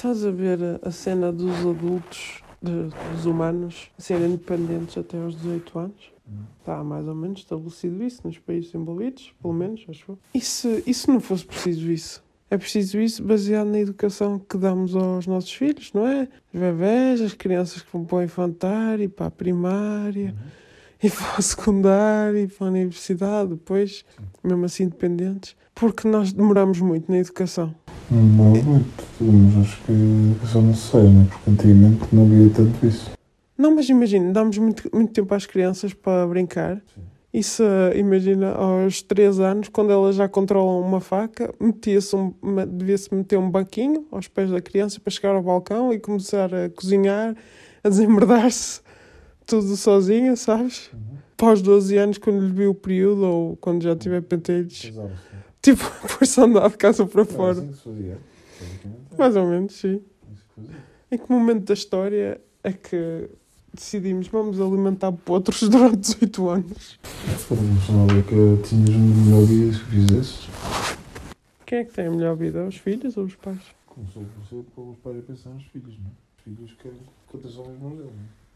Estás a ver a cena dos adultos, dos humanos, serem independentes até aos 18 anos? Está mais ou menos estabelecido isso nos países envolvidos, pelo menos, acho. E se não fosse preciso isso? É preciso isso baseado na educação que damos aos nossos filhos, não é? Os bebés, as crianças que vão para o infantário, para a primária, e para a secundária, e para a universidade, depois, mesmo assim dependentes. Porque nós demoramos muito na educação. Não muito, mas acho que já não sei, né? Porque antigamente não havia tanto isso. Não, mas imagina, damos muito tempo às crianças para brincar. Sim. E se, imagina, aos 3 anos, quando elas já controlam uma faca, devia-se meter um banquinho aos pés da criança para chegar ao balcão e começar a cozinhar, a desembardar-se tudo sozinha, sabes? Uhum. Para os 12 anos, quando lhe vi o período, ou quando já tiver pentelhos, tipo, força a andar de casa para fora. Assim que se fazia. Mais ou menos, sim. Em que momento da história é que decidimos, vamos alimentar potros durante 18 anos? Não sabia que tinhas melhor vida que fizesses. Quem é que tem a melhor vida? Os filhos ou os pais? Começou por ser para os pais a pensar nos filhos, não é? Os filhos querem que atenção mesmo deles, não é?